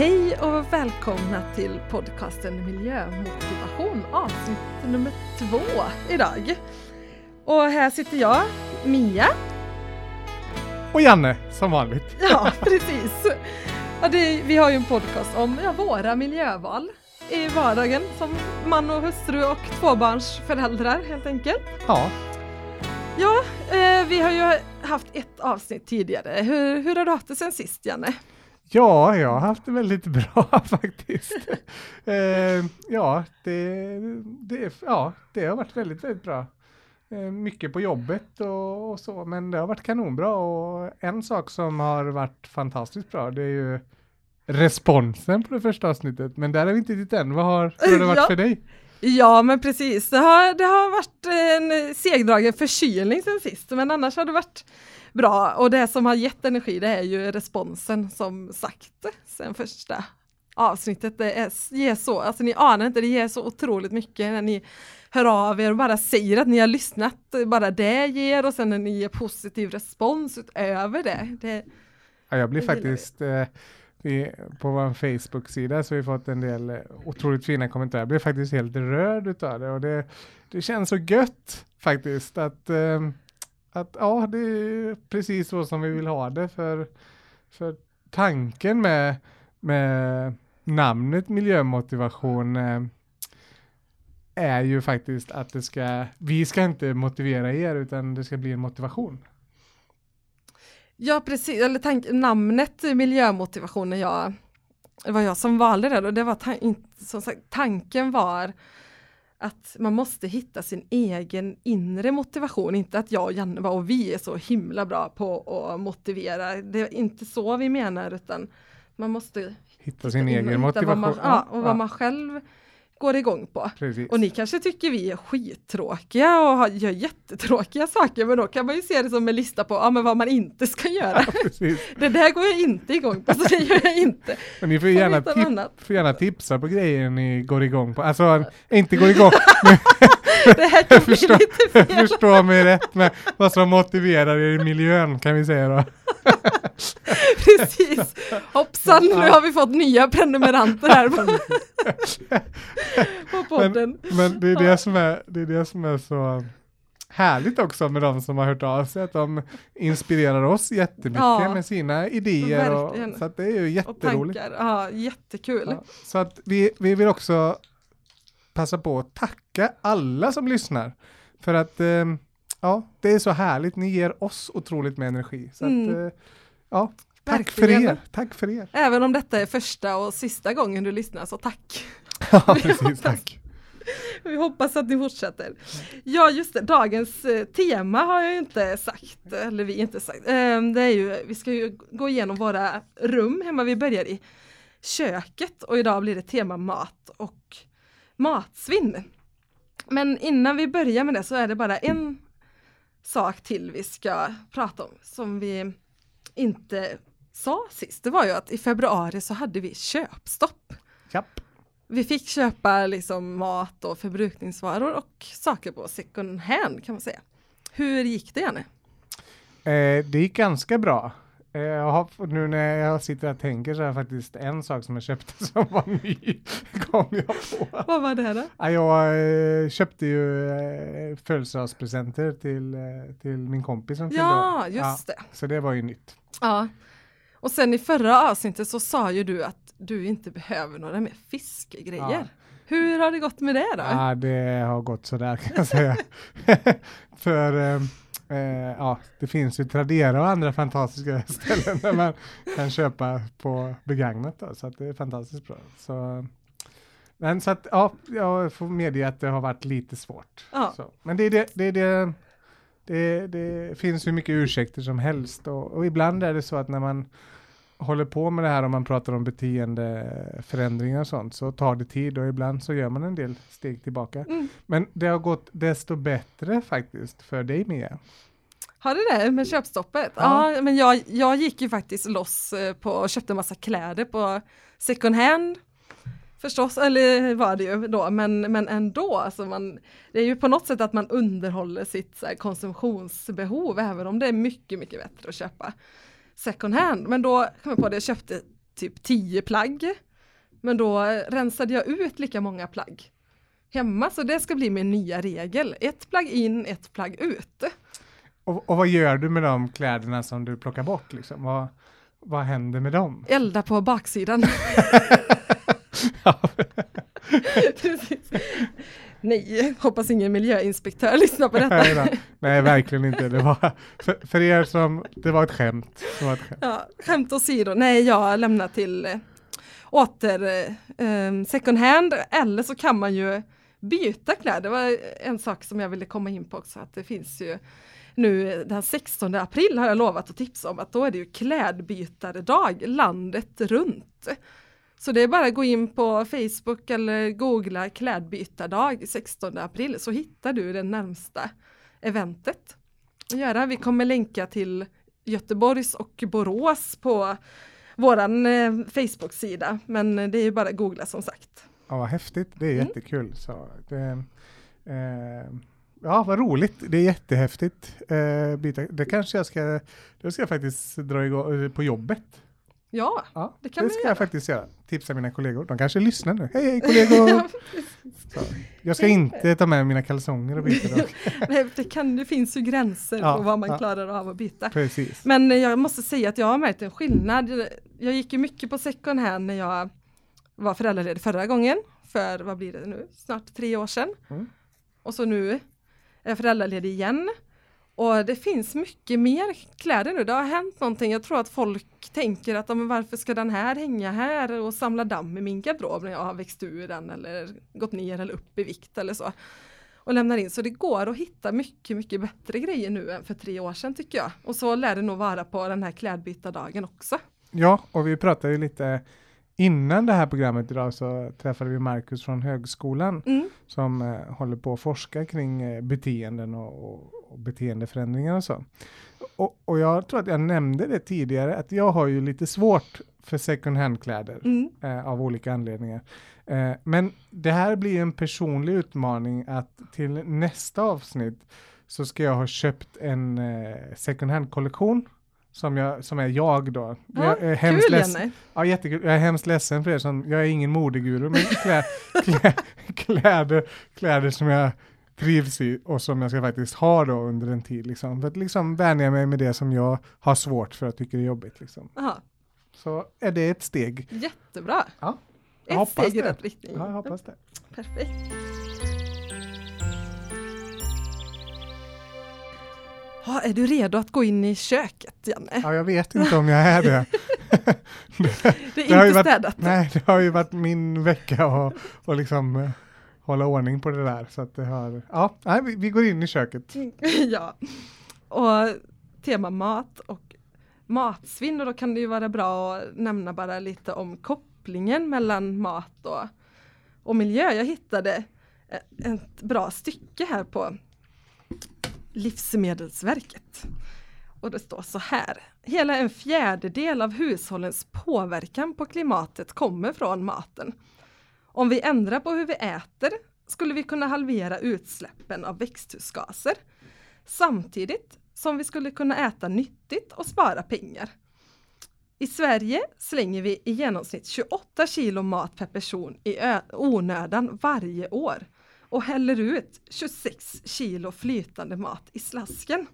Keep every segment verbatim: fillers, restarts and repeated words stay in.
Hej och välkomna till podcasten Miljömotivation, avsnitt nummer två idag. Och här sitter jag, Mia. Och Janne, som vanligt. Ja, precis. Ja, det, vi har ju en podcast om ja, våra miljöval i vardagen som man och hustru och tvåbarnsföräldrar helt enkelt. Ja. Ja, eh, vi har ju haft ett avsnitt tidigare. Hur, hur har du haft det sen sist, Janne? Ja, jag har haft det väldigt bra faktiskt. eh, ja, det, det, ja, det har varit väldigt, väldigt bra. Eh, mycket på jobbet och, och så, men det har varit kanonbra. Och en sak som har varit fantastiskt bra, det är ju responsen på det första avsnittet. Men där är vi inte dit än. Vad har, vad har det varit ja. för dig? Ja, men precis. Det har, det har varit en segdragen förkylning sen sist, men annars har det varit bra. Och det som har gett energi, det är ju responsen, som sagt, sen första avsnittet. Det är, ger så, alltså ni anar inte, det ger så otroligt mycket när ni hör av er och bara säger att ni har lyssnat. Bara det ger, och sen när ni ger positiv respons utöver det. det ja, jag blir faktiskt... Jag. Vi, på vår Facebook-sida så har vi fått en del otroligt fina kommentarer. Jag blev faktiskt helt rörd utav det, och det, det känns så gött faktiskt att, att ja, det är precis så som vi vill ha det, för, för tanken med, med namnet Miljömotivation är ju faktiskt att det ska, vi ska inte motivera er, utan det ska bli en motivation. Ja, precis. Eller tank, namnet Miljömotivation, jag, det var jag som valde det. Och det var tan- som sagt, tanken var att man måste hitta sin egen inre motivation. Inte att jag och Janne var och vi är så himla bra på att motivera. Det är inte så vi menar, utan man måste hitta, hitta sin egen hitta motivation. Man, ja, och vad ja. man själv går igång på. Precis. Och ni kanske tycker vi är skittråkiga och gör jättetråkiga saker, men då kan man ju se det som en lista på ja, men vad man inte ska göra. Ja, det där går jag inte igång på, så det gör jag inte. Men ni får gärna, tip- får gärna tipsa på grejer ni går igång på. Alltså, inte går igång. Det här kan bli förstå, lite fel. Förstå mig rätt, men vad som motiverar er i miljön, kan vi säga då. Precis. Hoppsan, nu har vi fått nya prenumeranter här på, på podden. Men, men det, är det, som är, det är det som är så härligt också med de som har hört av sig, att de inspirerar oss jättemycket ja, med sina idéer. Och, så att det är ju jätteroligt. Ja, jättekul. Ja, så att vi, vi vill också passa på att tacka alla som lyssnar, för att eh, ja, det är så härligt. Ni ger oss otroligt med energi. Så mm. att, eh, ja, tack Verkligen. för er. Tack för er. Även om detta är första och sista gången du lyssnar, så tack. Ja, precis. hoppas, tack. Vi hoppas att ni fortsätter. Ja, just det. Dagens eh, tema har jag ju inte sagt. Eller vi inte sagt. Eh, det är ju, vi ska ju gå igenom våra rum hemma. Vi börjar i köket, och idag blir det tema mat och matsvinn. Men innan vi börjar med det, så är det bara en sak till vi ska prata om som vi inte sa sist. Det var ju att i februari så hade vi köpstopp. Japp. Vi fick köpa liksom mat och förbrukningsvaror och saker på second hand, kan man säga. Hur gick det, Janne? Eh, det gick ganska bra. Jag har, nu när jag sitter och tänker, så är faktiskt en sak som jag köpte som var ny, kom jag på. Vad var det då? Jag köpte ju födelsedagspresenter till, till min kompis som fyllde. Ja, just det. Ja, så det var ju nytt. Ja, och sen i förra avsnittet så sa ju du att du inte behöver några mer fiskgrejer. Ja. Hur har det gått med det då? Ja, det har gått sådär, kan jag säga. För... Uh, ja, det finns ju Tradera och andra fantastiska ställen där man kan köpa på begagnat då, så att det är fantastiskt bra. Så, men så att, ja, jag får medge att det har varit lite svårt. Ja. Så. Men det, det, det, det, det, det finns ju mycket ursäkter som helst, och, och ibland är det så att när man håller på med det här, om man pratar om beteendeförändringar och sånt, så tar det tid, och ibland så gör man en del steg tillbaka. Mm. Men det har gått desto bättre faktiskt för dig, Mia. Har du det med köpstoppet? Ja, ja men jag, jag gick ju faktiskt loss på och köpte en massa kläder på second hand. Förstås, eller var det ju då, men, men ändå. Alltså man, det är ju på något sätt att man underhåller sitt så här, konsumtionsbehov, även om det är mycket, mycket bättre att köpa second hand. Men då kom jag på det, jag köpte typ tio plagg. Men då rensade jag ut lika många plagg hemma. Så det ska bli min nya regel. Ett plagg in, ett plagg ut. Och, och vad gör du med de kläderna som du plockar bort? Liksom? Vad, vad händer med dem? Elda på baksidan. Precis. Nej, hoppas ingen miljöinspektör lyssnar på detta. Nej, nej, verkligen inte. Det var, för, för er som, det var ett skämt. Det var ett skämt. Ja, skämt åsido. Nej, jag lämnar till åter eh, second hand. Eller så kan man ju byta kläder. Det var en sak som jag ville komma in på också. Att det finns ju nu, den sextonde april har jag lovat att tipsa om. Att då är det ju klädbytaredag landet runt. Så det är bara att gå in på Facebook eller googla klädbytardag sextonde april så hittar du det närmsta eventet. Göra. Vi kommer länka till Göteborgs och Borås på våran Facebook-sida. Men det är ju bara att googla som sagt. Ja, vad häftigt. Det är mm. jättekul. Så det, eh, ja, vad roligt. Det är jättehäftigt. Eh, det kanske jag ska, det ska jag faktiskt dra igång på jobbet. Ja, ja, det kan det ska göra. Jag faktiskt göra. Tipsa mina kollegor. De kanske lyssnar nu. Hej, hej kollegor! Så, jag ska inte ta med mina kalsonger och byta dem. Nej, det, kan, det finns ju gränser ja, på vad man ja. klarar av att byta. Precis. Men jag måste säga att jag har märkt en skillnad. Jag gick ju mycket på second hand när jag var föräldraledig förra gången. För, vad blir det nu? Snart tre år sedan. Mm. Och så nu är jag föräldraledig igen. Och det finns mycket mer kläder nu. Det har hänt någonting. Jag tror att folk tänker att men varför ska den här hänga här och samla damm i min garderob när jag har växt ur den eller gått ner eller upp i vikt eller så. Och lämnar in. Så det går att hitta mycket, mycket bättre grejer nu än för tre år sedan tycker jag. Och så lär det nog vara på den här klädbytardagen också. Ja, och vi pratade ju lite innan det här programmet idag så träffade vi Marcus från högskolan mm. som eh, håller på att forska kring eh, beteenden och, och och beteendeförändringar och så. Och, och jag tror att jag nämnde det tidigare att jag har ju lite svårt för second hand-kläder mm. eh, av olika anledningar. Eh, men det här blir en personlig utmaning att till nästa avsnitt så ska jag ha köpt en eh, second hand-kollektion som, jag, som är jag då. Ja, jag är hemskt kul, ledsen. Ja, jättekul. Jag är hemskt ledsen för det. Som, jag är ingen modeguru, men klä, klä, kläder, kläder som jag trivs i och som jag ska faktiskt ha då under en tid liksom. För att liksom vänja jag mig med det som jag har svårt för att tycka är jobbigt liksom. Aha. Så är det ett steg. Jättebra. Ja. Ett steg i rätt riktning. Ja, jag hoppas det. Perfekt. Ja, är du redo att gå in i köket, Janne? Ja, jag vet inte om jag är det. det, det är det inte varit, städat. Nej, det har ju varit min vecka och, och liksom hålla ordning på det där så att det har ja, nej, vi, vi går in i köket. Ja. Och tema mat och matsvinn och då kan det ju vara bra att nämna bara lite om kopplingen mellan mat och, och miljö. Jag hittade ett bra stycke här på Livsmedelsverket. Och det står så här. Hela en fjärdedel av hushållens påverkan på klimatet kommer från maten. Om vi ändrar på hur vi äter skulle vi kunna halvera utsläppen av växthusgaser samtidigt som vi skulle kunna äta nyttigt och spara pengar. I Sverige slänger vi i genomsnitt tjugoåtta kilo mat per person i ö- onödan varje år och häller ut tjugosex kilo flytande mat i slasken.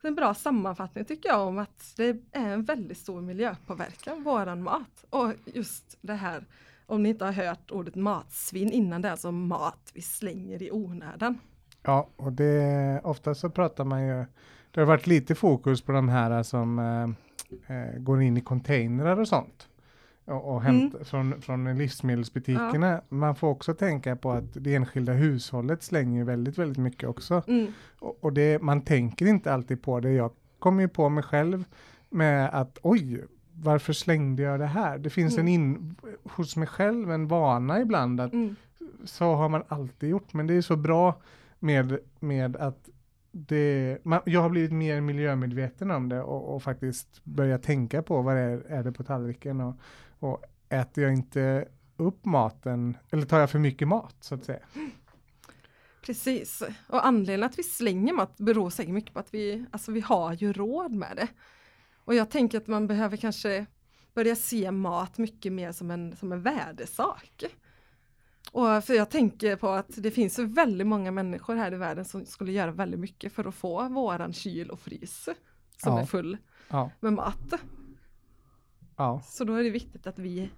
Det är en bra sammanfattning tycker jag om att det är en väldigt stor miljöpåverkan, våran mat. Och just det här, om ni inte har hört ordet matsvinn innan, det är alltså mat vi slänger i onödan. Ja, och det, ofta så pratar man ju, det har varit lite fokus på de här som eh, går in i containrar och sånt. Och, och hämt, mm. från, från livsmedelsbutikerna. Ja. Man får också tänka på att det enskilda hushållet slänger väldigt, väldigt mycket också. Mm. Och, och det, man tänker inte alltid på det. Jag kommer ju på mig själv med att oj, varför slängde jag det här? Det finns mm. en in, hos mig själv en vana ibland att mm. så har man alltid gjort. Men det är så bra med, med att det, man, jag har blivit mer miljömedveten om det och, och faktiskt börja tänka på vad det är, är det på tallriken och, och äter jag inte upp maten eller tar jag för mycket mat så att säga. Precis, och anledningen att vi slänger mat beror säkert mycket på att vi, alltså vi har ju råd med det och jag tänker att man behöver kanske börjar se mat mycket mer som en, som en värdesak. Och för jag tänker på att det finns väldigt många människor här i världen som skulle göra väldigt mycket för att få våran kyl och frys som ja. är full ja. med mat. Ja. Så då är det viktigt att vi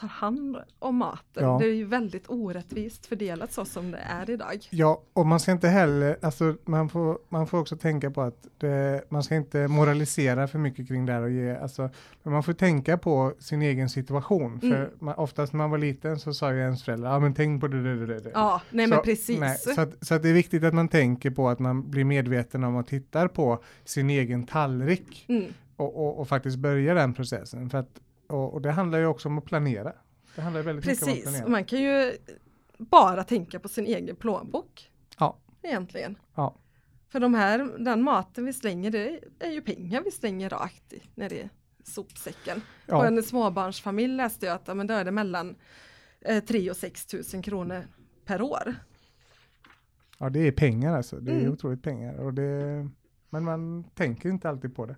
tar hand om maten. Ja. Det är ju väldigt orättvist fördelat så som det är idag. Ja, och man ska inte heller, alltså man får, man får också tänka på att det, man ska inte moralisera för mycket kring det här och ge, alltså, men man får tänka på sin egen situation. För mm. man, oftast när man var liten så sa ju ens föräldrar, ja men tänk på det, det, det, det. Ja, nej så, men precis. Nej, så, att, så att det är viktigt att man tänker på att man blir medveten om och tittar på sin egen tallrik mm. och, och, och faktiskt börja den processen. För att Och, och det handlar ju också om att planera. Det handlar väldigt Precis. mycket om att planera. Man kan ju bara tänka på sin egen plånbok. Ja. Egentligen. Ja. För de här, den maten vi slänger, det är ju pengar vi slänger rakt i när det är sopsäcken. Ja. Och en småbarnsfamilj läste jag att men då är det mellan eh, tre och sex tusen kronor per år. Ja, det är pengar alltså. Det är mm. otroligt pengar. Och det, men man tänker inte alltid på det.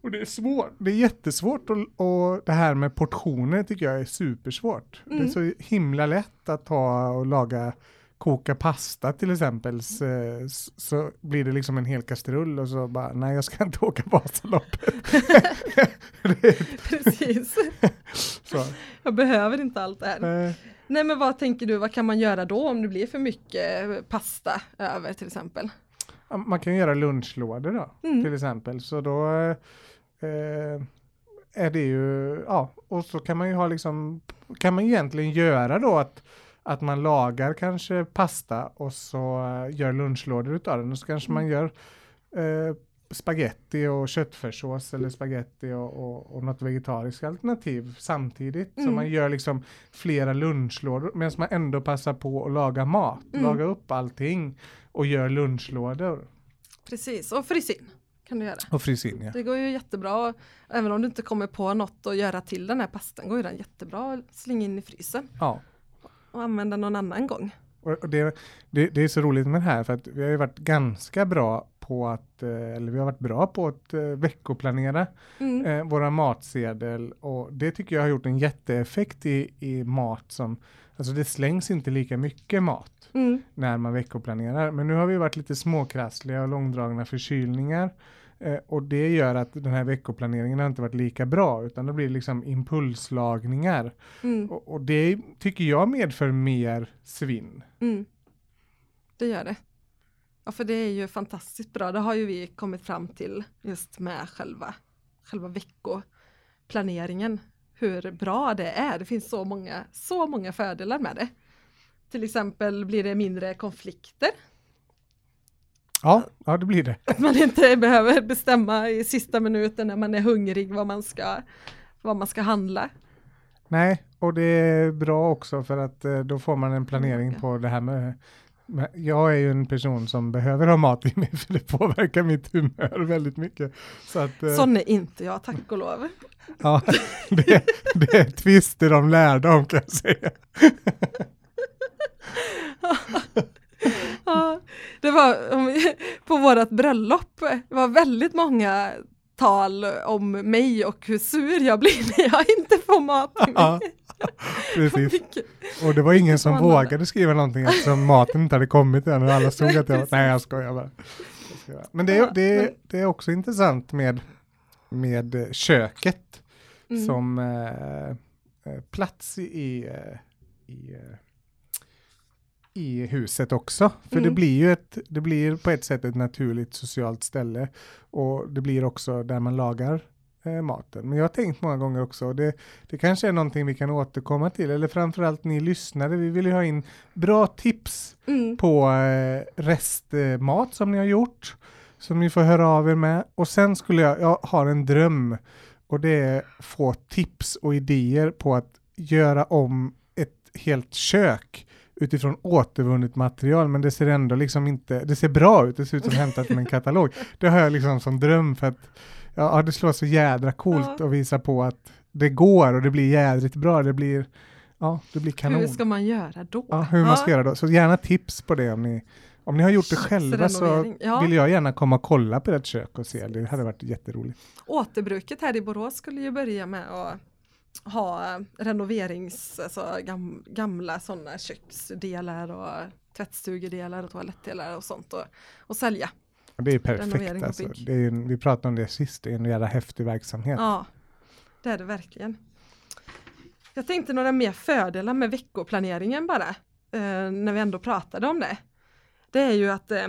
Och det är svårt, det är jättesvårt och, och det här med portioner tycker jag är supersvårt. Mm. Det är så himla lätt att ta och laga, koka pasta till exempel så, så blir det liksom en hel kastrull och så bara, nej jag ska inte åka Vasaloppet. Precis. Så. Jag behöver inte allt det här. Äh. Nej men vad tänker du, vad kan man göra då om det blir för mycket pasta över till exempel? Man kan göra lunchlådor då, mm. till exempel. Så då eh, är det ju, ja, och så kan man ju ha liksom, kan man egentligen göra då att, att man lagar kanske pasta och så gör lunchlådor utav den. Och så kanske mm. man gör eh, spaghetti och köttfärssås eller spaghetti och, och, och något vegetariskt alternativ samtidigt. Mm. Så man gör liksom flera lunchlådor medan man ändå passar på att laga mat, mm. laga upp allting. Och gör lunchlådor. Precis, och frys in kan du göra. Och frys in, ja. Det går ju jättebra. Även om du inte kommer på något att göra till den här pastan går ju den jättebra att slänga in i frysen. Ja. Och använda någon annan gång. Och det, det, det är så roligt med det här för att vi har ju varit ganska bra på att, eller vi har varit bra på att veckoplanera mm. eh, våra matsedel. Och det tycker jag har gjort en jätteeffekt i, i mat som, alltså det slängs inte lika mycket mat mm. när man veckoplanerar. Men nu har vi varit lite småkrassliga och långdragna förkylningar. Eh, och det gör att den här veckoplaneringen har inte varit lika bra utan det blir liksom impulslagningar. Mm. Och, och det tycker jag medför mer svinn. Mm. Det gör det. Ja, för det är ju fantastiskt bra. Det har ju vi kommit fram till just med själva, själva veckoplaneringen. Hur bra det är. Det finns så många, så många fördelar med det. Till exempel blir det mindre konflikter. Ja, ja det blir det. Att man inte behöver bestämma i sista minuten när man är hungrig vad man ska, vad man ska handla. Nej, och det är bra också för att då får man en planering mm. på det här med... Jag är ju en person som behöver ha mat i mig för det påverkar mitt humör väldigt mycket. Så att, sån är inte jag, tack och lov. Ja, det, det är twister de lärde om kan jag säga. Ja, det var på vårat bröllop. Det var väldigt många tal om mig och hur sur jag blir när jag inte får mat i mig. Precis. Och det var ingen som vågade skriva någonting eftersom maten inte hade kommit än och alla såg att jag, nej jag skojar bara. Men det är, det är, det är också intressant med, med köket mm. som eh, plats i, i, i huset också. För mm. det blir ju ett, det blir på ett sätt ett naturligt socialt ställe och det blir också där man lagar maten. Men jag har tänkt många gånger också och det, det kanske är någonting vi kan återkomma till eller framförallt ni lyssnare, vi vill ju ha in bra tips mm. på eh, restmat som ni har gjort som ni får höra av er med och sen skulle jag, jag har en dröm och det är få tips och idéer på att göra om ett helt kök utifrån återvunnet material men det ser ändå liksom inte, det ser bra ut, det ser ut som hämtat från en katalog. Det har jag liksom som dröm för att ja, det slår så jädra coolt ja. Att visa på att det går och det blir jädrigt bra. Det blir, ja, det blir kanon. Hur ska man göra då? Ja, hur ja. man ska göra då. Så gärna tips på det om ni, Om ni har gjort det själva så ja. vill jag gärna komma och kolla på ert kök och se. Det hade varit jätteroligt. Återbruket här i Borås skulle ju börja med att ha renoverings, alltså gam, gamla sådana köksdelar och tvättstugedelar och toalettdelar och sånt och, och sälja. Och det är perfekt alltså. Det är, vi pratade om det sist, det är en jävla häftig verksamhet. Ja, det är det verkligen. Jag tänkte några mer fördelar med veckoplaneringen bara, eh, när vi ändå pratade om det. Det är ju att eh,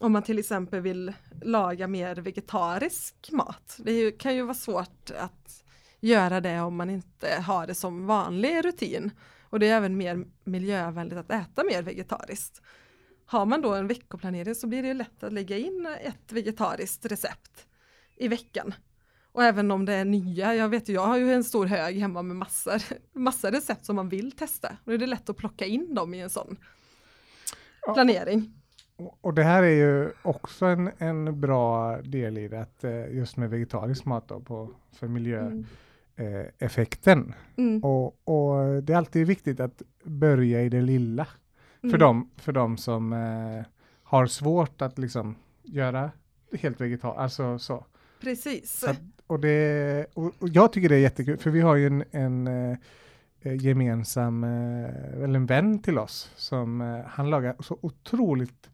om man till exempel vill laga mer vegetarisk mat, det är ju, kan ju vara svårt att göra det om man inte har det som vanlig rutin. Och det är även mer miljövänligt att äta mer vegetariskt. Har man då en veckoplanering så blir det ju lätt att lägga in ett vegetariskt recept i veckan. Och även om det är nya, jag vet ju, jag har ju en stor hög hemma med massor, massor recept som man vill testa. Och är det lätt att plocka in dem i en sån planering. Ja, och det här är ju också en, en bra del i det, att just med vegetarisk mat då på, för miljöeffekten. Mm. Mm. Och, och det är alltid viktigt att börja i det lilla. Mm. För, dem, för dem som eh, har svårt att liksom göra helt vegetariskt. Alltså så. Precis. Så att, och, det, och, och jag tycker det är jättekul. För vi har ju en, en eh, gemensam, eh, eller en vän till oss. Som eh, han lagar så otroligt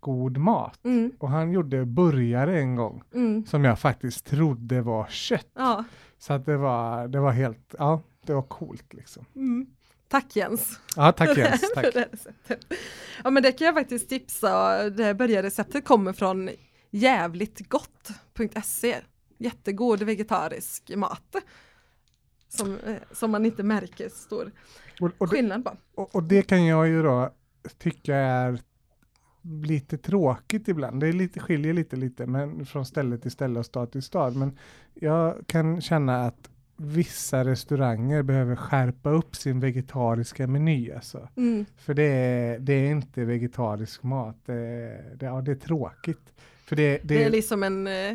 god mat. Mm. Och han gjorde burgare en gång. Mm. Som jag faktiskt trodde var kött. Ja. Så att det var, det var helt, ja det var coolt liksom. Mm. Tack Jens. Ja, tack Jens. Tack. Ja, men det kan jag faktiskt tipsa. Det börjarreceptet kommer från jävligt gott punkt se. Jättegod vegetarisk mat. Som, som man inte märker stor och, och skillnad på. Det, och, och det kan jag ju då tycka är lite tråkigt ibland. Det är lite, skiljer lite, lite men från ställe till ställe och stad till stad. Men jag kan känna att vissa restauranger behöver skärpa upp sin vegetariska meny alltså. Mm. För det är, det är inte vegetarisk mat. Det är, det, ja, det är tråkigt. För det, det, det är liksom en eh,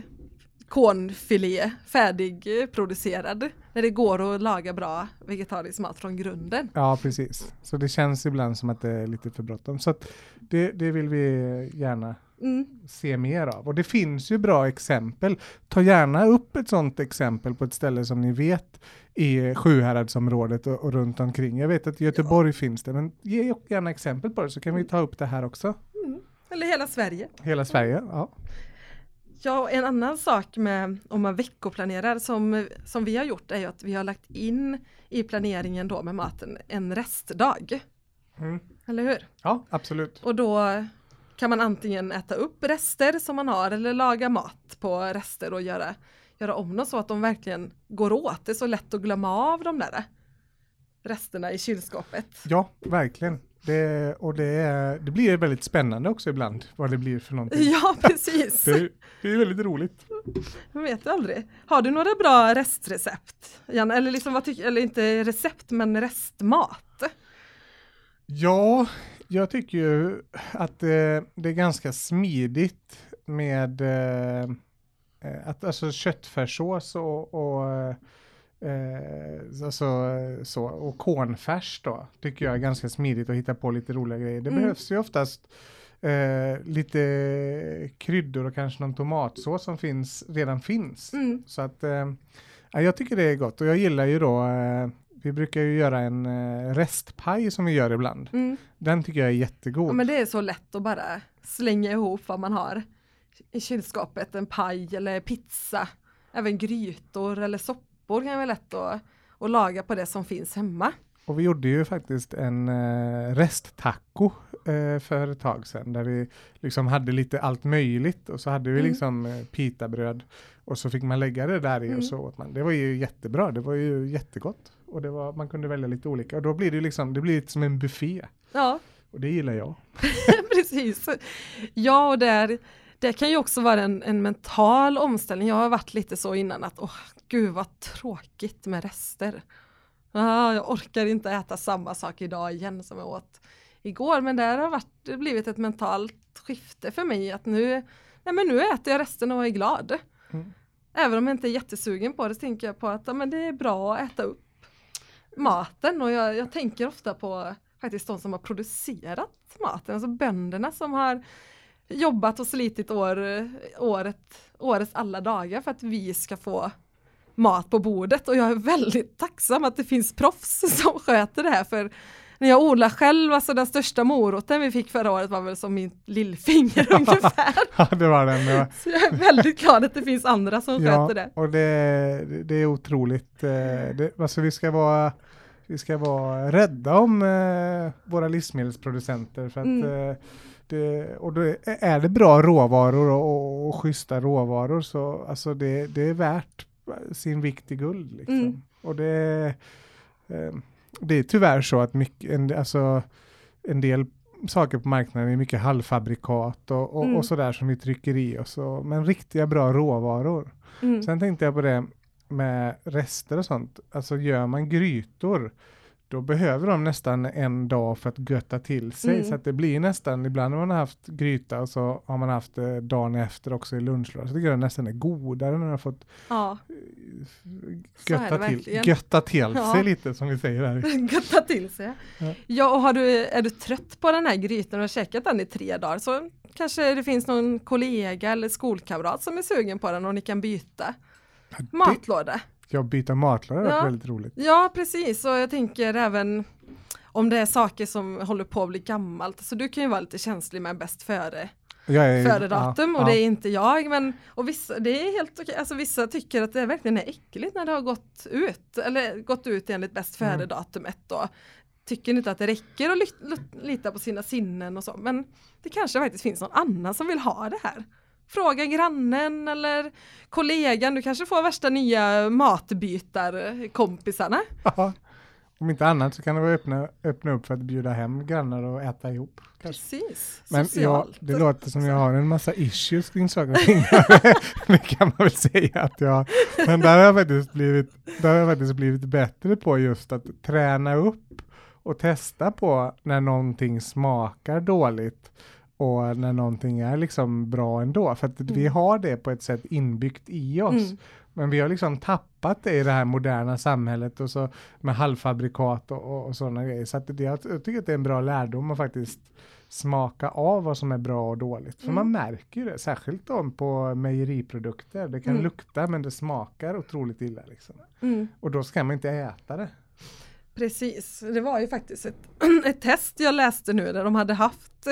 kornfilé färdigproducerad. När det går att laga bra vegetarisk mat från grunden. Ja, precis. Så det känns ibland som att det är lite för bråttom. Så att det, det vill vi gärna Mm. se mer av. Och det finns ju bra exempel. Ta gärna upp ett sånt exempel på ett ställe som ni vet i Sjuhäradsområdet och, och runt omkring. Jag vet att i Göteborg ja. finns det, men ge gärna exempel på det så kan vi ta upp det här också. Mm. Eller hela Sverige. Hela Sverige, ja. Ja, en annan sak med om man veckoplanerar som, som vi har gjort är ju att vi har lagt in i planeringen då med maten en restdag. Mm. Eller hur? Ja, absolut. Och då kan man antingen äta upp rester som man har eller laga mat på rester och göra, göra om dem så att de verkligen går åt. Det är så lätt att glömma av de där resterna i kylskåpet. Ja, verkligen. Det, och det, det blir väldigt spännande också ibland vad det blir för någonting. Ja, precis. det, det är väldigt roligt. Man vet aldrig. Har du några bra restrecept, Janne? Eller, liksom, vad tycker, eller inte recept, men restmat? Ja, jag tycker ju att eh, det är ganska smidigt med eh, att, alltså köttfärssås och, och, eh, alltså, så, och kornfärs då. Tycker jag är ganska smidigt att hitta på lite roliga grejer. Det mm. behövs ju oftast eh, lite kryddor och kanske någon tomatsås som finns, redan finns. Mm. Så att eh, jag tycker det är gott och jag gillar ju då... Eh, Vi brukar ju göra en restpaj som vi gör ibland. Mm. Den tycker jag är jättegod. Ja, men det är så lätt att bara slänga ihop vad man har i kylskåpet. En paj eller pizza. Även grytor eller soppor kan vara lätt att, att laga på det som finns hemma. Och vi gjorde ju faktiskt en resttaco för ett tag sedan. Där vi liksom hade lite allt möjligt. Och så hade vi mm. liksom pitabröd. Och så fick man lägga det där i mm. och så åt man. Det var ju jättebra. Det var ju jättegott. Och det var, man kunde välja lite olika. Och då blir det liksom, det blir lite som en buffé. Ja. Och det gillar jag. Precis. Ja, och där, det kan ju också vara en, en mental omställning. Jag har varit lite så innan att, åh gud vad tråkigt med rester. Ah, jag orkar inte äta samma sak idag igen som jag åt igår. Men där har varit, det har blivit ett mentalt skifte för mig. Att nu, nej men nu äter jag resten och är glad. Mm. Även om jag inte är jättesugen på det så tänker jag på att ja, men det är bra att äta upp maten och jag, jag tänker ofta på, faktiskt de som har producerat maten. Alltså bönderna som har jobbat och slitit år, året, årets alla dagar för att vi ska få mat på bordet. Och jag är väldigt tacksam att det finns proffs som sköter det här. För när jag odlar själv, alltså den största moroten vi fick förra året var väl som min lillfinger ungefär. Ja, det var den. Ja. Så jag är väldigt glad att det finns andra som ja, sköter det. Och det, det är otroligt. Det, alltså vi ska vara... Vi ska vara rädda om eh, våra livsmedelsproducenter. För att, mm. eh, det, och då är det bra råvaror och, och, och schyssta råvaror, så alltså det, det är värt sin vikt i guld. Liksom. Mm. Och det, eh, det är tyvärr så att mycket, en, alltså, en del saker på marknaden är mycket halvfabrikat och, och, mm. och sådär som vi trycker i oss. Och, men riktiga bra råvaror. Mm. Sen tänkte jag på det. Med rester och sånt. Alltså gör man grytor, då behöver de nästan en dag för att götta till sig. Mm. Så att det blir nästan, ibland har man haft gryta och så har man haft eh, dagen efter också i lunchlåret. Så det gör nästan är godare när man har fått ja. götta, till, götta till sig ja. lite, som vi säger här. Götta till sig. Ja, ja och har du, är du trött på den här grytan och har käkat den i tre dagar, så kanske det finns någon kollega eller skolkamrat som är sugen på den och ni kan byta. Matlåda. Jag byter matlåda, det är ja. väldigt roligt. Ja, precis. Och jag tänker även om det är saker som håller på att bli gammalt. Så du kan ju vara lite känslig med bäst före, är, före datum. Ja, och ja. det är inte jag. Men, och vissa, det är helt okej. Alltså, vissa tycker att det verkligen är äckligt när det har gått ut. Eller gått ut enligt bäst före datumet då. Tycker inte att det räcker att lita på sina sinnen och så. Men det kanske faktiskt finns någon annan som vill ha det här. Fråga grannen eller kollegan. Du kanske får värsta nya matbytarkompisarna. Ja, om inte annat så kan du öppna, öppna upp för att bjuda hem grannar och äta ihop. Kanske. Precis, men jag, det låter som jag har en massa issues kring saker och ting. Det kan man väl säga att jag... Men där har jag faktiskt blivit, där har jag faktiskt blivit bättre på just att träna upp och testa på när någonting smakar dåligt. Och när någonting är liksom bra ändå. För att mm. vi har det på ett sätt inbyggt i oss. Mm. Men vi har liksom tappat det i det här moderna samhället. Och så med halvfabrikat och, och, och sådana grejer. Så att det, jag tycker att det är en bra lärdom att faktiskt smaka av vad som är bra och dåligt. För mm. man märker ju det. Särskilt då på mejeriprodukter. Det kan mm. lukta men det smakar otroligt illa. Liksom. Mm. Och då ska man inte äta det. Precis. Det var ju faktiskt ett, ett test jag läste nu. Där de hade haft...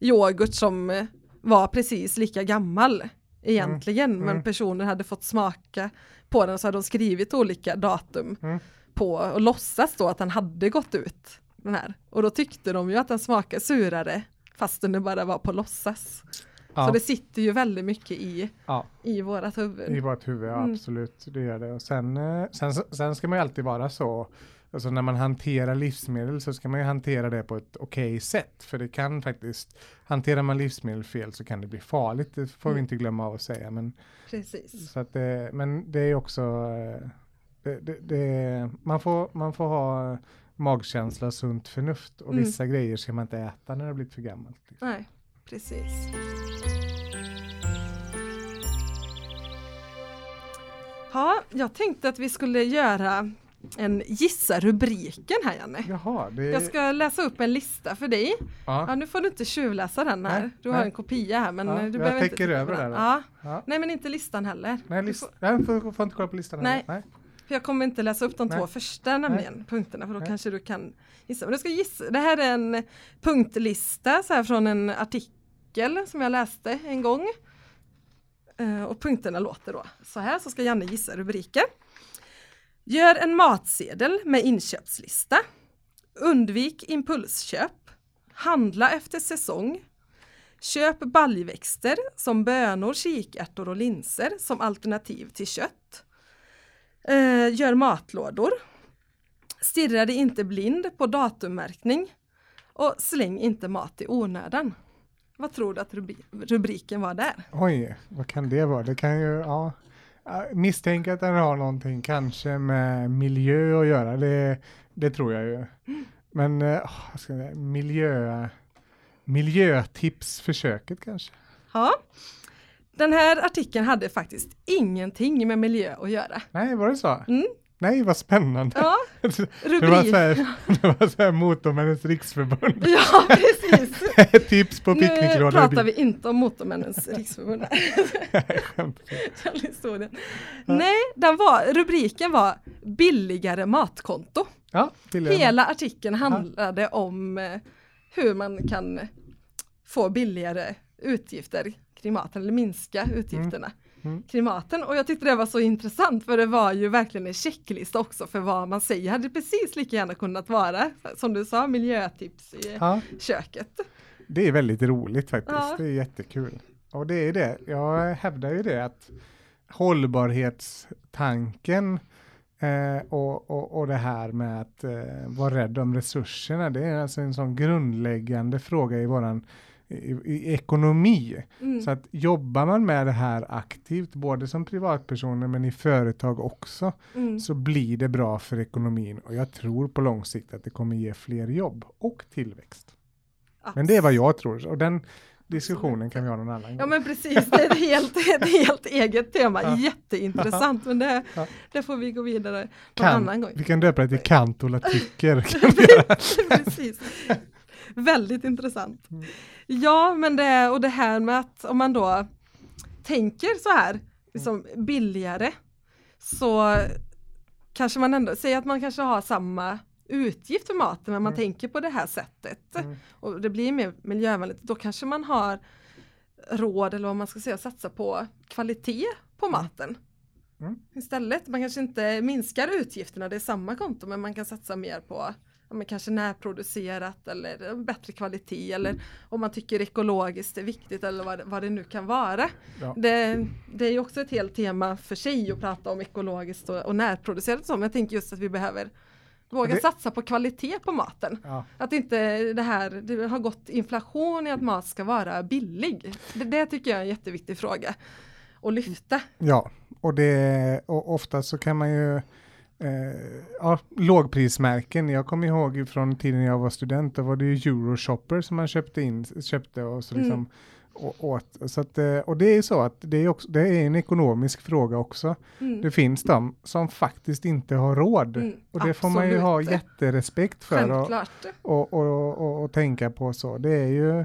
yoghurt som var precis lika gammal egentligen. Mm. Mm. Men personer hade fått smaka på den, så hade de skrivit olika datum mm. på och låtsas då att den hade gått ut. Den här. Och då tyckte de ju att den smakade surare fastän det bara var på låtsas. Ja. Så det sitter ju väldigt mycket i, ja. i vårat huvud. I vårt huvud, ja, mm. absolut. Det gör det. Och sen, sen, sen ska man ju alltid vara så... Alltså när man hanterar livsmedel så ska man ju hantera det på ett okej sätt. För det kan faktiskt, hanterar man livsmedel fel så kan det bli farligt. Det får mm. vi inte glömma av att säga. Men, precis. Så att det, men det är också, det, det, det, man, får, man får ha magkänsla och sunt förnuft. Och mm. vissa grejer ska man inte äta när det har blivit för gammalt. Nej, precis. Ja, jag tänkte att vi skulle göra... en gissa-rubriken här, Janne. Jaha, det... Jag ska läsa upp en lista för dig. Ja. Ja, nu får du inte tjuvläsa den här. Nej, du har nej. en kopia här. Men ja, du jag täcker över den. Ja. Ja. Nej, men inte listan heller. Nej, list... får... jag får, får inte kolla på listan nej. nej, för jag kommer inte läsa upp de nej. två första nämligen, nej. punkterna. För då nej. kanske du kan gissa. Men du ska gissa. Det här är en punktlista så här, från en artikel som jag läste en gång. Uh, och punkterna låter då så här. Så ska Janne gissa rubriken. Gör en matsedel med inköpslista. Undvik impulsköp. Handla efter säsong. Köp baljväxter som bönor, kikärtor och linser som alternativ till kött. Eh, gör matlådor. Stirra dig inte blind på datummärkning. Och släng inte mat i onödan. Vad tror du att rubri- rubriken var där? Oj, vad kan det vara? Det kan ju... Ja. Misstänker att den har någonting kanske med miljö att göra. Det, det tror jag ju. Men oh, ska jag säga, miljö, miljötipsförsöket kanske. Ja, den här artikeln hade faktiskt ingenting med miljö att göra. Nej, var det så? Mm. nej vad spännande. Ja, det var så här, det var så här Motormännens riksförbund. Ja, precis. Tips på picknickrådet. Nu pratar vi inte om Motormännens riksförbund. Nej, nej, den var, rubriken var billigare matkonto. Ja, billigare. Hela artikeln handlade ja. om hur man kan få billigare utgifter kring maten eller minska utgifterna. Mm. Mm. Klimaten. Och jag tyckte det var så intressant, för det var ju verkligen en checklista också för vad man säger. Hade precis lika gärna kunnat vara, som du sa, miljötips i ja. köket. Det är väldigt roligt faktiskt. Ja. Det är jättekul. Och det är det. Jag hävdar ju det att hållbarhetstanken eh, och, och, och det här med att eh, vara rädd om resurserna, det är alltså en sån grundläggande fråga i våran I, i ekonomi. Mm. Så att jobbar man med det här aktivt, både som privatpersoner men i företag också, mm. så blir det bra för ekonomin. Och jag tror på lång sikt att det kommer ge fler jobb och tillväxt. Absolut. Men det är vad jag tror. Och den diskussionen kan vi ha någon annan gång. Ja men precis, det är ett helt, ett helt eget tema. Ja. Jätteintressant, men det, ja. det får vi gå vidare på kan, en annan gång. Vi kan döpa det till Kantola tycker. Precis. Väldigt intressant. Mm. Ja, men det, och det här med att om man då tänker så här, liksom billigare, så kanske man ändå säger att man kanske har samma utgift för maten, men man mm. tänker på det här sättet. Mm. Och det blir mer miljövänligt. Då kanske man har råd, eller vad man ska säga, att satsa på kvalitet på maten. Mm. Istället, man kanske inte minskar utgifterna, det är samma konto, men man kan satsa mer på men kanske närproducerat eller bättre kvalitet, eller om man tycker ekologiskt är viktigt eller vad, vad det nu kan vara. Ja. Det, det är ju också ett helt tema för sig att prata om ekologiskt och, och närproducerat. Men jag tänker just att vi behöver våga det... satsa på kvalitet på maten. Ja. Att inte det här, det har gått inflation i att mat ska vara billig. Det, det tycker jag är en jätteviktig fråga att lyfta. Ja, och, det, och ofta så kan man ju Eh, ja, lågprismärken. Jag kommer ihåg från tiden jag var student, då var det ju Euroshopper som man köpte in köpte och så liksom mm. och, åt. Så att, och det är så att det är, också, det är en ekonomisk fråga också. Mm. Det finns de som faktiskt inte har råd. Mm. Och det Absolut. får man ju ha jätterespekt för och, och, och, och, och tänka på så. Det är ju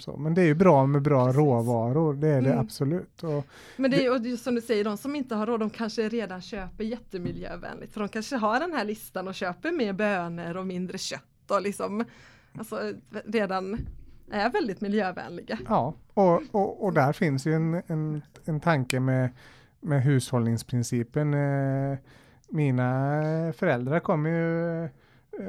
Så. Men det är ju bra med bra Precis. råvaror, det är mm. det absolut. Och men det är ju, och just som du säger, de som inte har råd, de kanske redan köper jättemiljövänligt. För de kanske har den här listan och köper mer bönor och mindre kött och liksom, alltså redan är väldigt miljövänliga. Ja, och, och, och där finns ju en, en, en tanke med, med hushållningsprincipen. Mina föräldrar kommer ju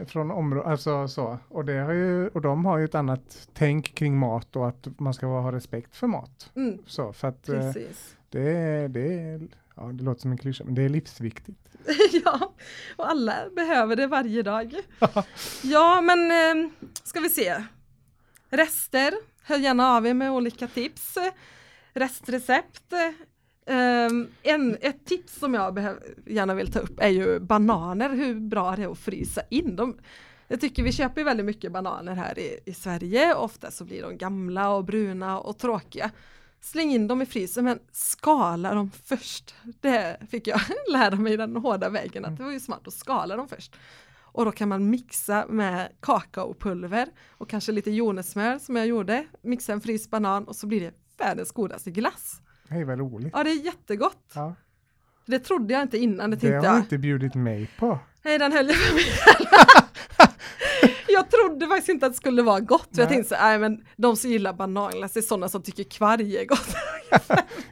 från området, alltså så. Och, det har ju, och de har ju ett annat tänk kring mat och att man ska ha respekt för mat. Mm. Så, för att Precis. det, det, ja, det låter som en klyscha, men det är livsviktigt. Ja, och alla behöver det varje dag. Ja, men ska vi se. Rester, hör gärna av er med olika tips. Restrecept. Um, en, ett tips som jag behöv, gärna vill ta upp är ju bananer, hur bra det är att frysa in dem. Jag tycker vi köper väldigt mycket bananer här i, i Sverige, ofta så blir de gamla och bruna och tråkiga. Släng in dem i frysen, men skala dem först. Det fick jag lära mig den hårda vägen, att det var ju smart att skala dem först. Och då kan man mixa med kakaopulver och kanske lite jordnötssmör som jag gjorde, mixa en fryst banan och så blir det världens godaste glass. Hej, vad roligt. Ja, det är jättegott. Ja. Det trodde jag inte innan. Det, det har jag inte bjudit mig på. Nej, den höll jag för mig. Jag trodde faktiskt inte att det skulle vara gott. Jag tänkte så, nej men de som gillar bananglass är sådana som tycker kvarg är gott.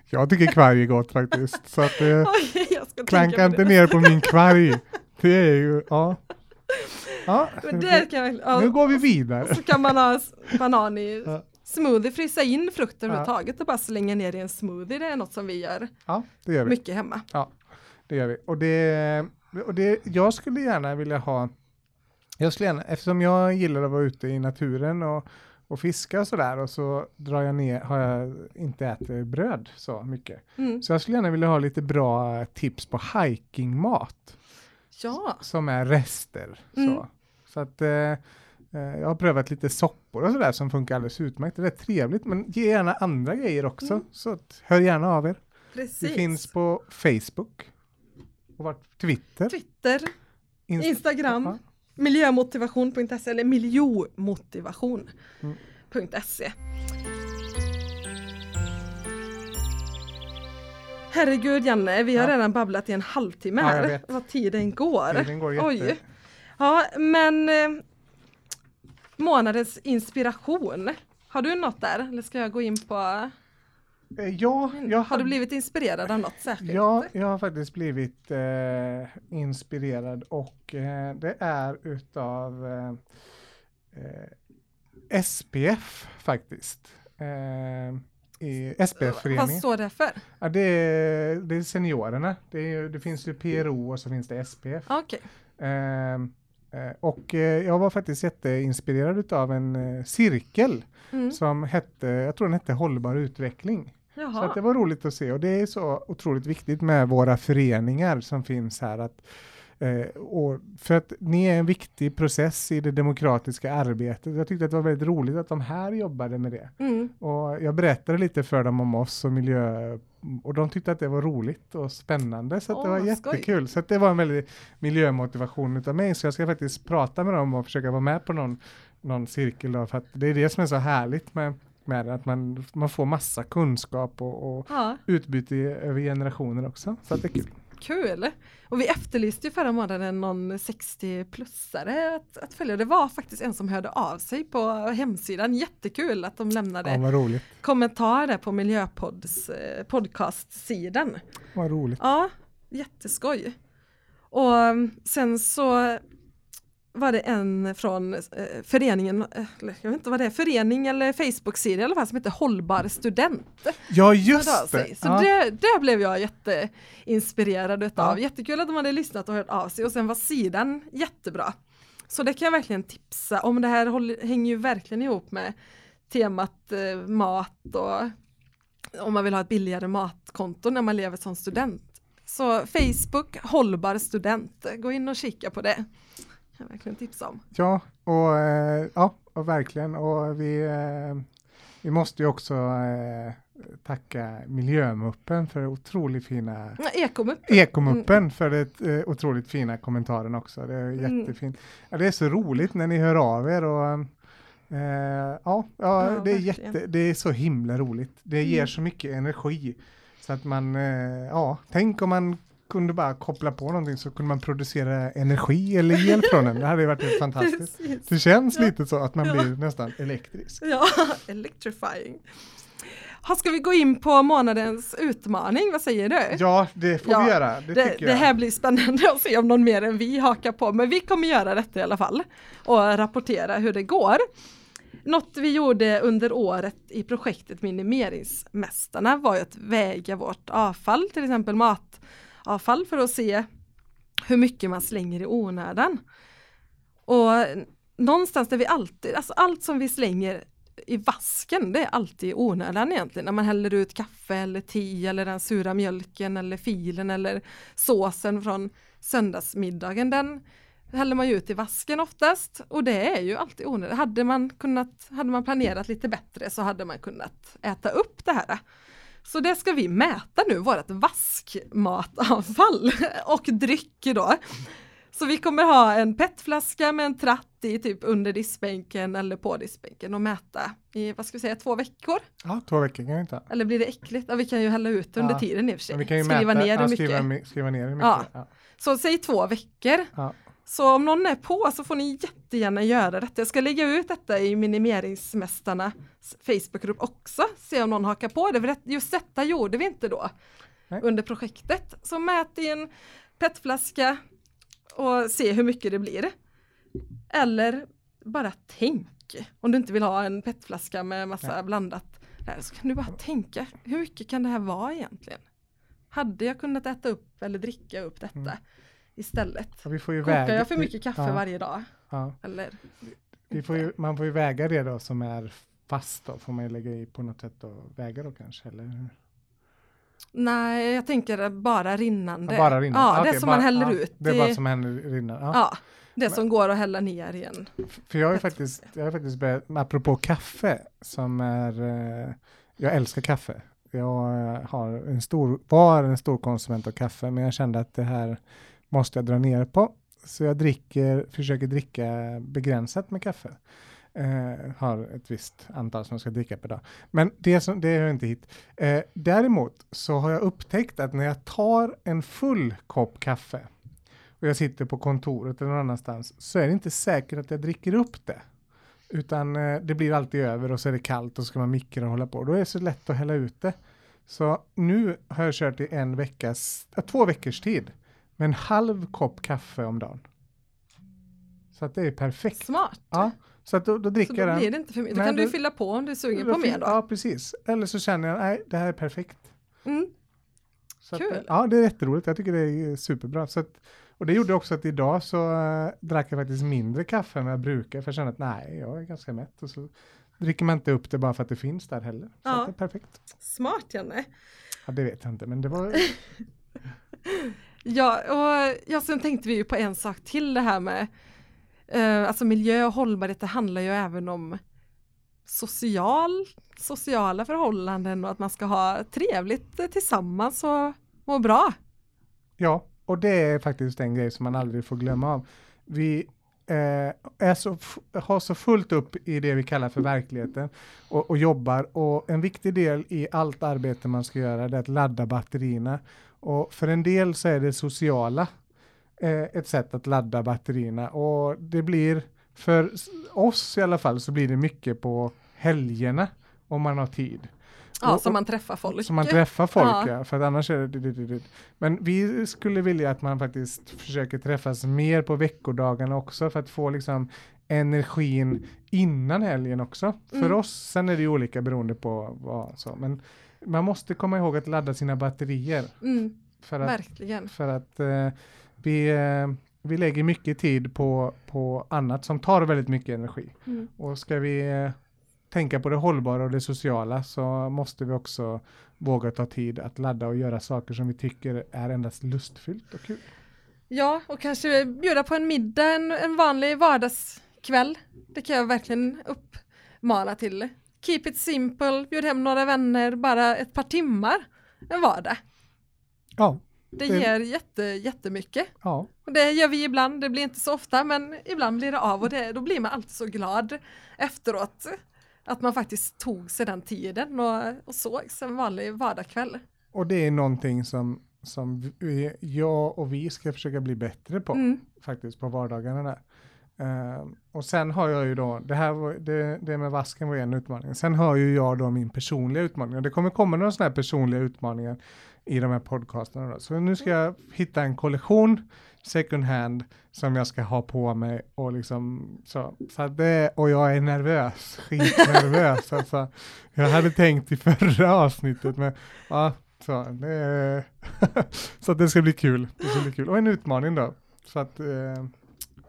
Jag tycker kvarg är gott faktiskt. Så att eh, Oj, jag ska klanka inte ner på min kvarg. Det är ju, ja. ja men det kan jag, ja. Nu går vi vidare. Så kan man ha banan i... Ja. Smoothie, frysa in frukter överhuvudtaget ja. och bara slänga ner i en smoothie. Det är något som vi gör, ja, det gör vi. mycket hemma. Ja, det gör vi. Och det, och det, jag skulle gärna vilja ha, jag skulle gärna, eftersom jag gillar att vara ute i naturen och, och fiska och sådär, och så drar jag ner, har jag inte ätit bröd så mycket. Mm. Så jag skulle gärna vilja ha lite bra tips på hikingmat. Ja. Som är rester. Mm. Så. så att... Jag har prövat lite soppor och sådär som funkar alldeles utmärkt. Det är trevligt, men ge gärna andra grejer också. Mm. Så hör gärna av er. Precis. Vi finns på Facebook. Och vart? Twitter? Twitter, Inst- Instagram, ja. miljömotivation punkt se eller miljomotivation punkt se. Herregud Janne, vi har ja. redan babblat i en halvtimme här. Ja, vad tiden går. Tiden går jätte... Oj. Ja, men eh, månadens inspiration. Har du något där? Eller ska jag gå in på... Ja, jag har... har du blivit inspirerad av något särskilt? Ja, jag har faktiskt blivit eh, inspirerad och eh, det är utav eh, S P F faktiskt. Eh, S P F-föreningen. Vad står det för? Ja, det, är, det är seniorerna. Det, är, det finns ju P R O och så finns det S P F. Okej. Okay. Eh, och jag var faktiskt jätteinspirerad utav en cirkel mm. som hette, jag tror den hette Hållbar utveckling. Jaha. Så att det var roligt att se, och det är så otroligt viktigt med våra föreningar som finns här att, och för att ni är en viktig process i det demokratiska arbetet. Jag tyckte att det var väldigt roligt att de här jobbade med det. Mm. Och jag berättade lite för dem om oss och miljö, och de tyckte att det var roligt och spännande, så att oh, det var jättekul. Skoj. Så att det var en väldigt miljömotivation utav mig, så jag ska faktiskt prata med dem och försöka vara med på någon, någon cirkel då, för att det är det som är så härligt med, med det, att man, man får massa kunskap och, och ja. utbyte över generationer också, så att det är kul. Kul. Och vi efterlyste ju förra månaden någon sextio-plussare att, att följa. Det var faktiskt en som hörde av sig på hemsidan. Jättekul att de lämnade ja, kommentarer på Miljöpods podcast-sidan. Vad roligt. Ja, jätteskoj. Och sen så var det en från föreningen, eller jag vet inte vad det är, förening eller Facebook-sida i alla fall, som heter Hållbar student. Ja, just det. Så ja. det, det blev jag jätteinspirerad utav. Ja. Jättekul att de hade lyssnat och hört av sig, och sen var sidan jättebra. Så det kan jag verkligen tipsa om. Det här håller, hänger ju verkligen ihop med temat eh, mat, och om man vill ha ett billigare matkonto när man lever som student. Så Facebook, Hållbar student. Gå in och kika på det. Jag verkligen tipsa om. Ja, och, ja, och verkligen. Och vi, vi måste ju också tacka Miljömuppen för otroligt fina... Ekomuppen. Ekomuppen mm. för det otroligt fina kommentaren också. Det är jättefint. Mm. Det är så roligt när ni hör av er. Och, ja, ja, det är, jätte, det är så himla roligt. Det ger mm. så mycket energi. Så att man... Ja, tänk om man... kunde bara koppla på någonting, så kunde man producera energi eller el från den. Det hade ju varit helt fantastiskt. Precis. Det känns ja. lite så att man ja. blir nästan elektrisk. Ja, electrifying. Ha, ska vi gå in på månadens utmaning? Vad säger du? Ja, det får ja, vi göra. Det, det, det här blir spännande att se om någon mer än vi hakar på. Men vi kommer göra detta i alla fall och rapportera hur det går. Något vi gjorde under året i projektet Minimeringsmästarna var ju att väga vårt avfall, till exempel mat avfall, för att se hur mycket man slänger i onödan. Och någonstans där vi alltid, alltså allt som vi slänger i vasken, det är alltid i onödan egentligen. När man häller ut kaffe eller te eller den sura mjölken eller filen eller såsen från söndagsmiddagen, den häller man ju ut i vasken oftast, och det är ju alltid onödan. Hade man kunnat, hade man planerat lite bättre, så hade man kunnat äta upp det här. Så det ska vi mäta nu, vårt vaskmatavfall och dryck då. Så vi kommer ha en petflaska med en tratt i typ under diskbänken eller på diskbänken och mäta i, vad ska vi säga, två veckor? Ja, två veckor kan vi inte. Eller blir det äckligt? Ja, vi kan ju hälla ut under ja. tiden i och för sig. Vi kan ju skriva, mäta, ner ja, skriva, skriva ner det mycket. Ja. Ja. Så säg två veckor. Ja. Så om någon är på, så får ni jättegärna göra detta. Jag ska lägga ut detta i Minimeringsmästarnas Facebookgrupp också. Se om någon hakar på det. Just detta gjorde vi inte då Nej. under projektet. Så mät i en petflaska och se hur mycket det blir. Eller bara tänk. Om du inte vill ha en petflaska med massa Nej. blandat där, så kan du bara tänka. Hur mycket kan det här vara egentligen? Hade jag kunnat äta upp eller dricka upp detta? Mm. Istället. Vi får ju Kokar väga... jag för mycket kaffe ja. varje dag? Ja. Eller? Vi får ju, man får ju väga det då som är fast då. Får man ju lägga i på något sätt och väga då kanske? Eller? Nej, jag tänker bara rinnande. Ja, bara rinnande. Ja, ja, det okej, som bara, man häller ja, ut. Det är bara som häller rinnande. Ja, ja det Men, som går att hälla ner igen. För jag har ju faktiskt, jag har faktiskt börjat, apropå kaffe som är... Jag älskar kaffe. Jag har en stor, var en stor konsument av kaffe, men jag kände att det här måste jag dra ner på. Så jag dricker, försöker dricka begränsat med kaffe. Eh, har ett visst antal som jag ska dricka per dag. Men det, som, det är jag inte hit. Eh, däremot så har jag upptäckt att när jag tar en full kopp kaffe och jag sitter på kontoret eller någon annanstans, så är det inte säkert att jag dricker upp det. Utan eh, det blir alltid över och så är det kallt och så ska man mikra och hålla på. Då är det så lätt att hälla ut det. Så nu har jag kört i en veckas, äh, två veckors tid med en halv kopp kaffe om dagen. Så att det är perfekt. Smart. Ja. Så att då, då dricker så då blir det inte för mycket. Då kan du, du fylla på om du suger på mer då. Ja, precis. Eller så känner jag, nej, det här är perfekt. Mm. Så kul. Att, ja, det är jätteroligt. Jag tycker det är superbra. Så att, och det gjorde också att idag så äh, drack jag faktiskt mindre kaffe än jag brukar. För jag känner att nej, jag är ganska mätt. Och så dricker man inte upp det bara för att det finns där heller. Så ja. Att det är perfekt. Smart, Janne. Ja, det vet jag inte. Men det var... ja, och ja, sen tänkte vi ju på en sak till det här med... Uh, alltså miljö och hållbarhet, det handlar ju även om social, sociala förhållanden och att man ska ha trevligt tillsammans och må bra. Ja, och det är faktiskt en grej som man aldrig får glömma av. Vi eh, är så f- har så fullt upp i det vi kallar för verkligheten och, och jobbar. Och en viktig del i allt arbete man ska göra är att ladda batterierna. Och för en del så är det sociala ett sätt att ladda batterierna, och det blir för oss i alla fall så blir det mycket på helgerna om man har tid. Ja, och, som man träffar folk. Som man träffar folk, ja. ja för att annars är det... Men vi skulle vilja att man faktiskt försöker träffas mer på veckodagarna också för att få liksom energin innan helgen också. För mm. oss, sen är det ju olika beroende på vad så. Men man måste komma ihåg att ladda sina batterier. Mm. För att, verkligen. För att... Vi, vi lägger mycket tid på, på annat som tar väldigt mycket energi. Mm. Och ska vi tänka på det hållbara och det sociala så måste vi också våga ta tid att ladda och göra saker som vi tycker är endast lustfyllt och kul. Ja, och kanske bjuda på en middag, en, en vanlig vardagskväll. Det kan jag verkligen uppmana till. Keep it simple, bjud hem några vänner, bara ett par timmar en vardag. Ja. Det ger jätte, jättemycket. Ja. Och det gör vi ibland. Det blir inte så ofta, men ibland blir det av. Och det, då blir man alltid så glad efteråt. Att man faktiskt tog sig den tiden och, och sågs en vanlig vardagskväll. Och det är någonting som, som vi, jag och vi ska försöka bli bättre på. Mm. Faktiskt på vardagarna där. Um, och sen har jag ju då, det här var, det, det med vasken var en utmaning. Sen har ju jag då min personliga utmaning. Och det kommer komma några sådana här personliga utmaningar i de här podcasterna. Då. Så nu ska jag hitta en kollektion second hand som jag ska ha på mig och liksom så, så det, och jag är nervös, skitnervös. Alltså, jag hade tänkt i förra avsnittet, men ja, så, det, så att det ska bli kul. Det ska bli kul. Och en utmaning då, så att eh,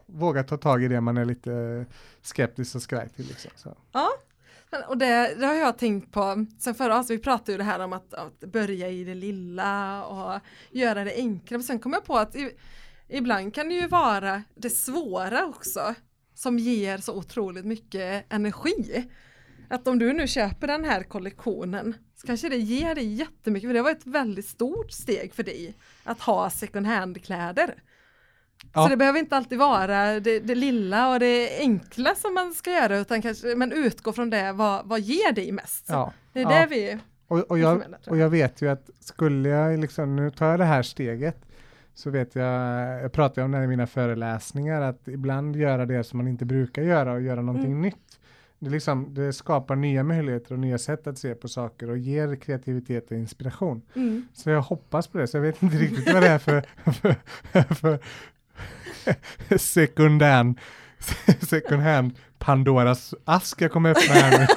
våga ta tag i det man är lite skeptisk och skraj till liksom. Så. Ja. Och det, det har jag tänkt på sen förra, alltså vi pratade ju det här om att, att börja i det lilla och göra det enklare. Men sen kom jag på att i, ibland kan det ju vara det svåra också som ger så otroligt mycket energi. Att om du nu köper den här kollektionen så kanske det ger dig jättemycket. För det var ett väldigt stort steg för dig att ha second hand-kläder. Ja. Så det behöver inte alltid vara det, det lilla och det enkla som man ska göra, utan kanske, men utgå från det, vad, vad ger dig mest? Ja. Det är ja. det vi och, och, jag, menar, jag. och jag vet ju att skulle jag liksom, nu tar jag det här steget, så vet jag, jag pratar om det i mina föreläsningar, att ibland göra det som man inte brukar göra och göra någonting mm. nytt. Det, liksom, det skapar nya möjligheter och nya sätt att se på saker och ger kreativitet och inspiration. Mm. Så jag hoppas på det, så jag vet inte riktigt vad det är för... för, för second hand, second hand Pandoras ask jag kommer öppna här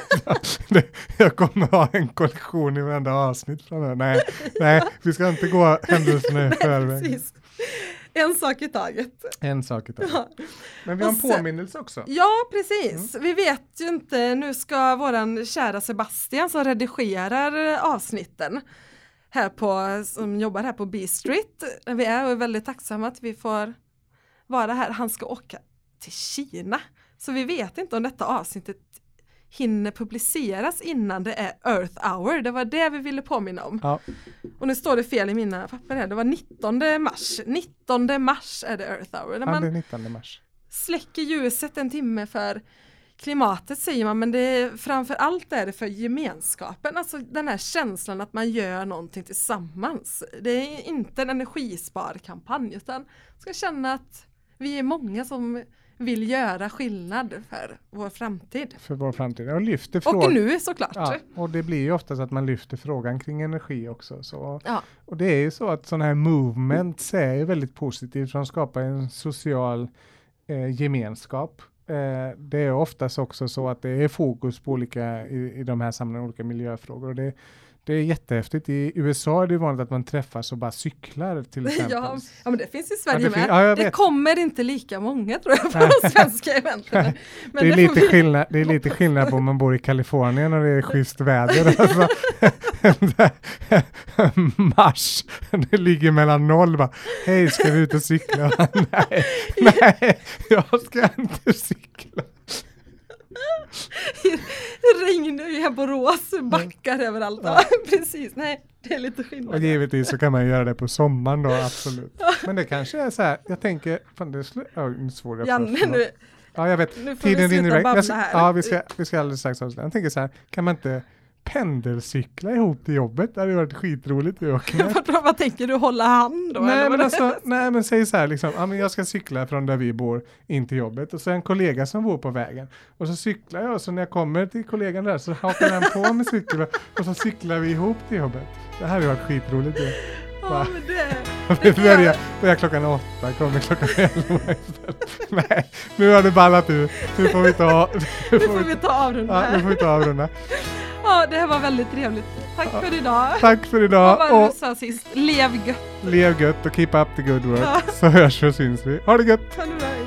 nu. Jag kommer ha en kollektion i varenda avsnitt framöver. Nej, nej, vi ska inte gå händelserna i förväg. En sak i taget. En sak i taget. Ja. Men vi har en sen, påminnelse också. Ja, precis. Mm. Vi vet ju inte, nu ska våran kära Sebastian som redigerar avsnitten här på, som jobbar här på B-Street. Vi är, och är väldigt tacksamma att vi får vara här. Han ska åka till Kina. Så vi vet inte om detta avsnittet hinner publiceras innan det är Earth Hour. Det var det vi ville påminna om. Ja. Och nu står det fel i mina papper här. Det var nittonde mars. nittonde mars är det Earth Hour. När man ja, det är nittonde mars. Släcker ljuset en timme för klimatet, säger man, men det är, framför allt är det för gemenskapen. Alltså den här känslan att man gör någonting tillsammans. Det är inte en energisparkampanj, utan ska känna att vi är många som vill göra skillnad för vår framtid. För vår framtid. Och lyfter frågan. Och nu såklart. Ja, och det blir ju ofta så att man lyfter frågan kring energi också. Så. Ja. Och det är ju så att sådana här movements är väldigt positivt. Som skapar en social eh, gemenskap. Eh, det är oftast också så att det är fokus på olika, i, i de här sammanhangen, olika miljöfrågor. Och det, det är jättehäftigt. I U S A är det vanligt att man träffas och bara cyklar till exempel. Ja, ja men det finns i Sverige ja, det fin- med. Ja, det vet. Kommer inte lika många tror jag på de svenska eventen. Men det, är det, lite vi... skillnad, det är lite skillnad på om man bor i Kalifornien och det är schysst väder. Alltså. Mars. Det ligger mellan noll. Bara, hej, ska vi ut och cykla? nej, nej, jag ska inte cykla. Regn i här Borås, backar mm. överallt. Ja. Precis, nej, det är lite skillnad. Och givetvis så kan man göra det på sommaren då, absolut. Men det kanske är så här, jag tänker, fan det är slu- ja, nu svår jag Janne, för nu, ja, jag vet. Nu får tiden vi sluta babbla här. Ja, vi ska, vi ska alldeles strax avsluta. Jag tänker så här, kan man inte pendelcykla ihop till jobbet? Det hade varit skitroligt. Vad tänker du? Hålla hand då? Nej, eller men, alltså, nej men säg så här liksom. Ja, men jag ska cykla från där vi bor in till jobbet. Och så är en kollega som bor på vägen. Och så cyklar jag. Och så när jag kommer till kollegan där så hakar han på med cykeln. Och så cyklar vi ihop till jobbet. Det här hade varit skitroligt. Ja, ja men det... Vi börjar, börjar klockan åtta. Kommer klockan elva. Nej, nu har det ballat ut. Nu får vi ta, nu får vi ta avrunda. Ja, nu får vi ta avrunda. Ja, det här var väldigt trevligt. Tack ja. för idag. Tack för idag. Vad var det du sa sist? Lev gött. Lev gött och keep up the good work. Ja. Så hörs och syns vi. Ha det gött. Ha det bra.